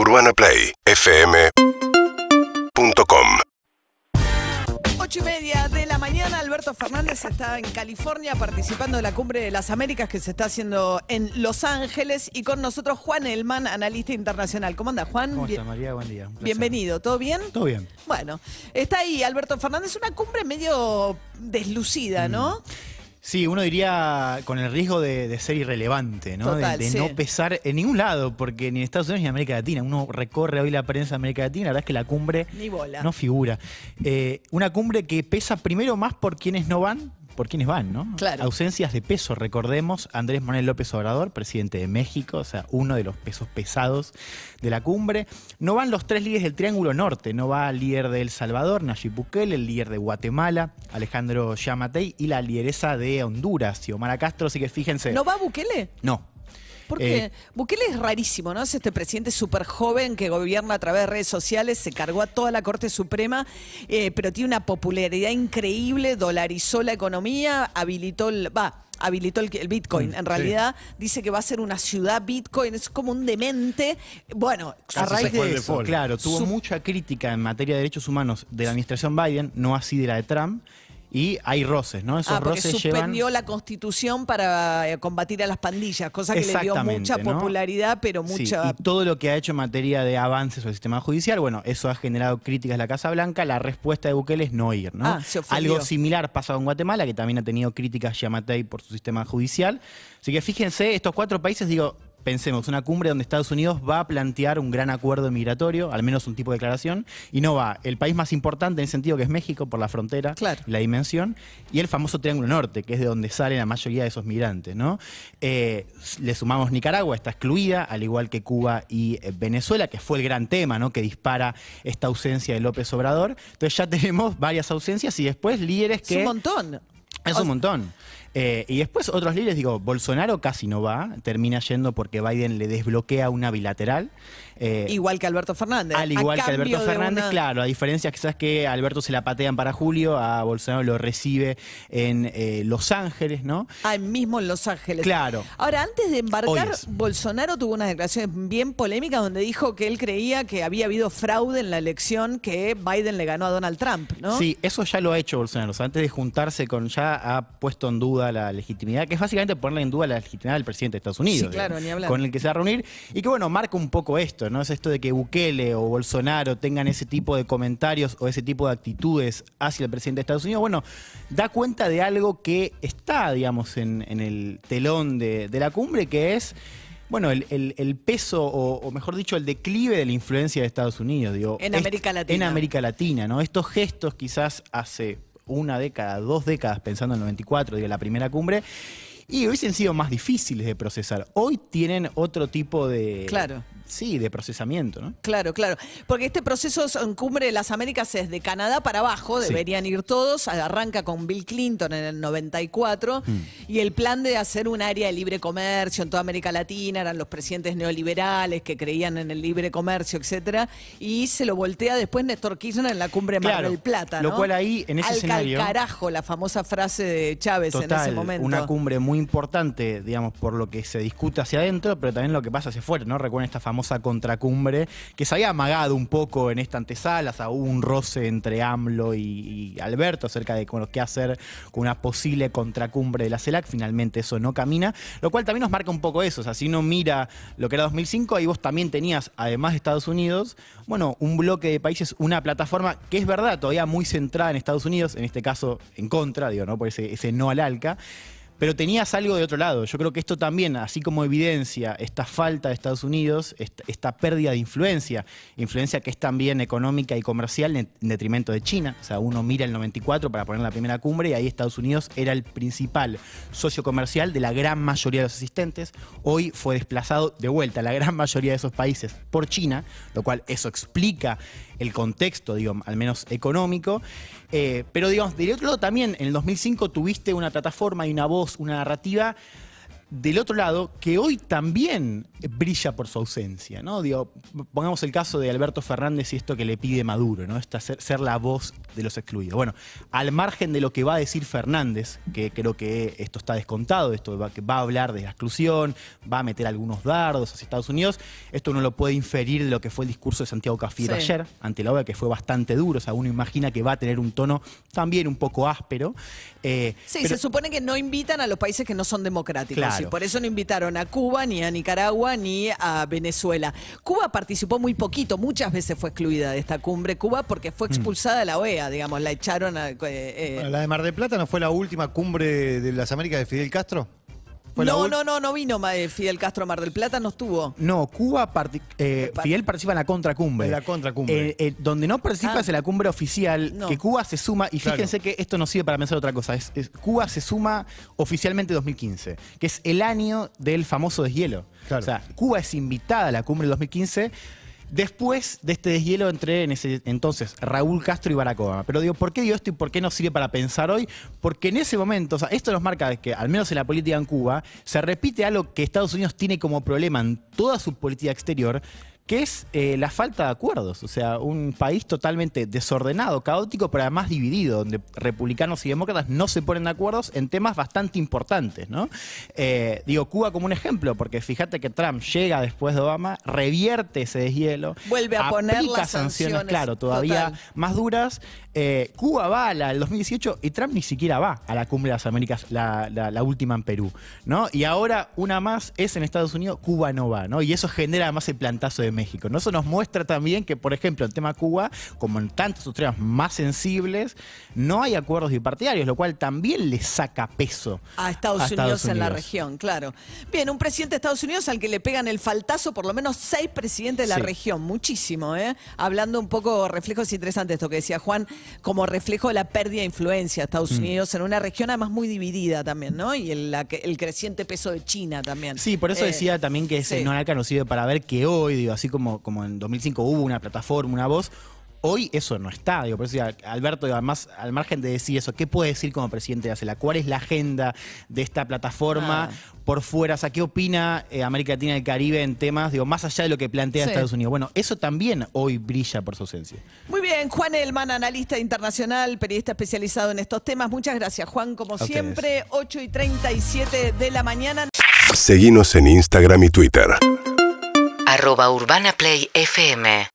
UrbanaPlayFM.com. 8:30 de la mañana, Alberto Fernández está en California participando de la Cumbre de las Américas que se está haciendo en Los Ángeles, y con nosotros Juan Elman, analista internacional. ¿Cómo anda, Juan? ¿Cómo está, María? Buen día. Bienvenido. ¿Todo bien? Todo bien. Bueno, está ahí Alberto Fernández, una cumbre medio deslucida, ¿no? Sí, uno diría con el riesgo de ser irrelevante, ¿no? Total, de sí, no pesar en ningún lado, porque ni en Estados Unidos ni en América Latina. Uno recorre hoy la prensa de América Latina, la verdad es que la cumbre ni bola, no figura. Una cumbre que pesa primero más por quienes no van, por quienes van, ¿no? Claro. Ausencias de peso, recordemos, Andrés Manuel López Obrador, presidente de México, o sea, uno de los pesos pesados de la cumbre. No van los tres líderes del Triángulo Norte, no va el líder de El Salvador, Nayib Bukele, el líder de Guatemala, Alejandro Giammattei, y la lideresa de Honduras, Xiomara Castro, así que fíjense. ¿No va Bukele? No. Porque Bukele es rarísimo, ¿no? Es este presidente súper joven que gobierna a través de redes sociales, se cargó a toda la Corte Suprema, pero tiene una popularidad increíble, dolarizó la economía, habilitó el Bitcoin. En realidad dice que va a ser una ciudad Bitcoin, es como un demente. Bueno, a raíz de eso, claro, tuvo mucha crítica en materia de derechos humanos de la administración Biden, no así de la de Trump. Y hay roces, ¿no? Esos roces suspendió la Constitución para combatir a las pandillas, cosa que le dio mucha popularidad, ¿no? Pero mucha... Sí, y todo lo que ha hecho en materia de avances sobre el sistema judicial, bueno, eso ha generado críticas en la Casa Blanca. La respuesta de Bukele es no ir, ¿no? Se ofendió. Algo similar pasa con Guatemala, que también ha tenido críticas Giammattei por su sistema judicial. Así que fíjense, estos cuatro países, digo... Pensemos, una cumbre donde Estados Unidos va a plantear un gran acuerdo migratorio, al menos un tipo de declaración, y no va el país más importante en el sentido que es México, por la frontera, claro, la dimensión, y el famoso Triángulo Norte, que es de donde salen la mayoría de esos migrantes, ¿no? Le sumamos Nicaragua, está excluida, al igual que Cuba y Venezuela, que fue el gran tema, ¿no?, que dispara esta ausencia de López Obrador. Entonces ya tenemos varias ausencias y después líderes que... Es un montón. Es un montón. Y después otros líderes, digo, Bolsonaro casi no va, termina yendo porque Biden le desbloquea una bilateral. Igual que Alberto Fernández. Al igual que Alberto Fernández, claro, a diferencia quizás que a Alberto se la patean para julio, a Bolsonaro lo recibe en Los Ángeles, ¿no? Ah, mismo en Los Ángeles. Claro. Ahora, antes de embarcar, Bolsonaro tuvo unas declaraciones bien polémicas donde dijo que él creía que había habido fraude en la elección que Biden le ganó a Donald Trump, ¿no? Sí, eso ya lo ha hecho Bolsonaro. O sea, antes de juntarse con, ya ha puesto en duda la legitimidad, que es básicamente ponerle en duda la legitimidad del presidente de Estados Unidos, sí, claro, ni hablar, con el que se va a reunir, y que bueno, marca un poco esto, ¿no? Es esto de que Bukele o Bolsonaro tengan ese tipo de comentarios o ese tipo de actitudes hacia el presidente de Estados Unidos, bueno, da cuenta de algo que está, digamos, en el telón de la cumbre, que es... Bueno, el peso, o mejor dicho, el declive de la influencia de Estados Unidos, digo, en América Latina. En América Latina, ¿no? Estos gestos quizás hace una década, dos décadas, pensando en el 94, digo, la primera cumbre, y hubiesen sido más difíciles de procesar. Hoy tienen otro tipo de... Claro. Sí, de procesamiento, ¿no? Claro, claro. Porque este proceso en Cumbre de las Américas es de Canadá para abajo, deberían ir todos, arranca con Bill Clinton en el 94, y el plan de hacer un área de libre comercio en toda América Latina, eran los presidentes neoliberales que creían en el libre comercio, etcétera, y se lo voltea después Néstor Kirchner en la Cumbre de Mar del Plata, ¿no? Lo cual ahí, en ese escenario... Al carajo, la famosa frase de Chávez en ese momento. Una cumbre muy importante, digamos, por lo que se discute hacia adentro, pero también lo que pasa hacia afuera, ¿no? Recuerden esta famosa contracumbre, que se había amagado un poco en esta antesala, o sea, hubo un roce entre AMLO y Alberto acerca de con lo que hacer con una posible contracumbre de la CELAC, finalmente eso no camina, lo cual también nos marca un poco eso, o sea, si uno mira lo que era 2005, ahí vos también tenías, además de Estados Unidos, bueno, un bloque de países, una plataforma que es verdad, todavía muy centrada en Estados Unidos, en este caso en contra, digo, ¿no?, por ese no al ALCA, pero tenías algo de otro lado. Yo creo que esto también, así como evidencia esta falta de Estados Unidos, esta pérdida de influencia que es también económica y comercial en detrimento de China. O sea, uno mira el 94 para poner la primera cumbre y ahí Estados Unidos era el principal socio comercial de la gran mayoría de los asistentes. Hoy fue desplazado de vuelta la gran mayoría de esos países por China, lo cual eso explica el contexto, digo, al menos económico. Pero digamos, del otro lado también, en el 2005 tuviste una plataforma y una voz, una narrativa del otro lado, que hoy también brilla por su ausencia, ¿no? Digo, pongamos el caso de Alberto Fernández y esto que le pide Maduro, ¿no? Esta ser la voz de los excluidos. Bueno, al margen de lo que va a decir Fernández, que creo que esto está descontado, esto va a hablar de la exclusión, va a meter algunos dardos hacia Estados Unidos, esto uno lo puede inferir de lo que fue el discurso de Santiago Cafiero ayer, ante la OEA, que fue bastante duro, o sea, uno imagina que va a tener un tono también un poco áspero. Se supone que no invitan a los países que no son democráticos. Claro. Sí, por eso no invitaron a Cuba, ni a Nicaragua, ni a Venezuela. Cuba participó muy poquito, muchas veces fue excluida de esta cumbre Cuba porque fue expulsada de la OEA, digamos, la echaron a... Bueno, la de Mar del Plata no fue la última cumbre de las Américas de Fidel Castro. No vino Fidel Castro a Mar del Plata, no estuvo. No, Cuba, Fidel participa en la contracumbre. En la contracumbre. Donde no participa es en la cumbre oficial, que Cuba se suma, y fíjense que esto nos sirve para pensar otra cosa, Cuba se suma oficialmente 2015, que es el año del famoso deshielo. Claro. O sea, Cuba es invitada a la cumbre de 2015, después de este deshielo entre, en ese entonces, Raúl Castro y Barack Obama. Pero digo, ¿por qué digo esto y por qué nos sirve para pensar hoy? Porque en ese momento, o sea, esto nos marca que, al menos en la política en Cuba, se repite algo que Estados Unidos tiene como problema en toda su política exterior, que es la falta de acuerdos. O sea, un país totalmente desordenado, caótico, pero además dividido, donde republicanos y demócratas no se ponen de acuerdo en temas bastante importantes, ¿no? Digo, Cuba como un ejemplo, porque fíjate que Trump llega después de Obama, revierte ese deshielo, vuelve a poner las sanciones, claro, todavía más duras. Cuba va a la del 2018 y Trump ni siquiera va a la Cumbre de las Américas, la última en Perú, ¿no? Y ahora una más es en Estados Unidos, Cuba no va, ¿no? Y eso genera además el plantazo de México, ¿no? Eso nos muestra también que, por ejemplo, el tema Cuba, como en tantos otros temas más sensibles, no hay acuerdos bipartidarios, lo cual también le saca peso a Estados Unidos en la región, claro. Bien, un presidente de Estados Unidos al que le pegan el faltazo por lo menos 6 presidentes de la región, muchísimo, ¿eh? Hablando un poco, reflejos interesantes, esto que decía Juan, como reflejo de la pérdida de influencia de Estados Unidos en una región además muy dividida también, ¿no? Y el creciente peso de China también. Sí, por eso decía también que ese no ALCA nos sirve para ver que hoy, digo, así como en 2005 hubo una plataforma, una voz, hoy eso no está. Digo, por eso Alberto, además, al margen de decir eso, ¿qué puede decir como presidente de la CELAC? ¿Cuál es la agenda de esta plataforma por fuera? O sea, ¿qué opina América Latina y el Caribe en temas, digo, más allá de lo que plantea Estados Unidos? Bueno, eso también hoy brilla por su ausencia. Muy bien, Juan Elman, analista internacional, periodista especializado en estos temas. Muchas gracias, Juan, como siempre. 8:37 de la mañana. Seguinos en Instagram y Twitter. @UrbanaPlayFM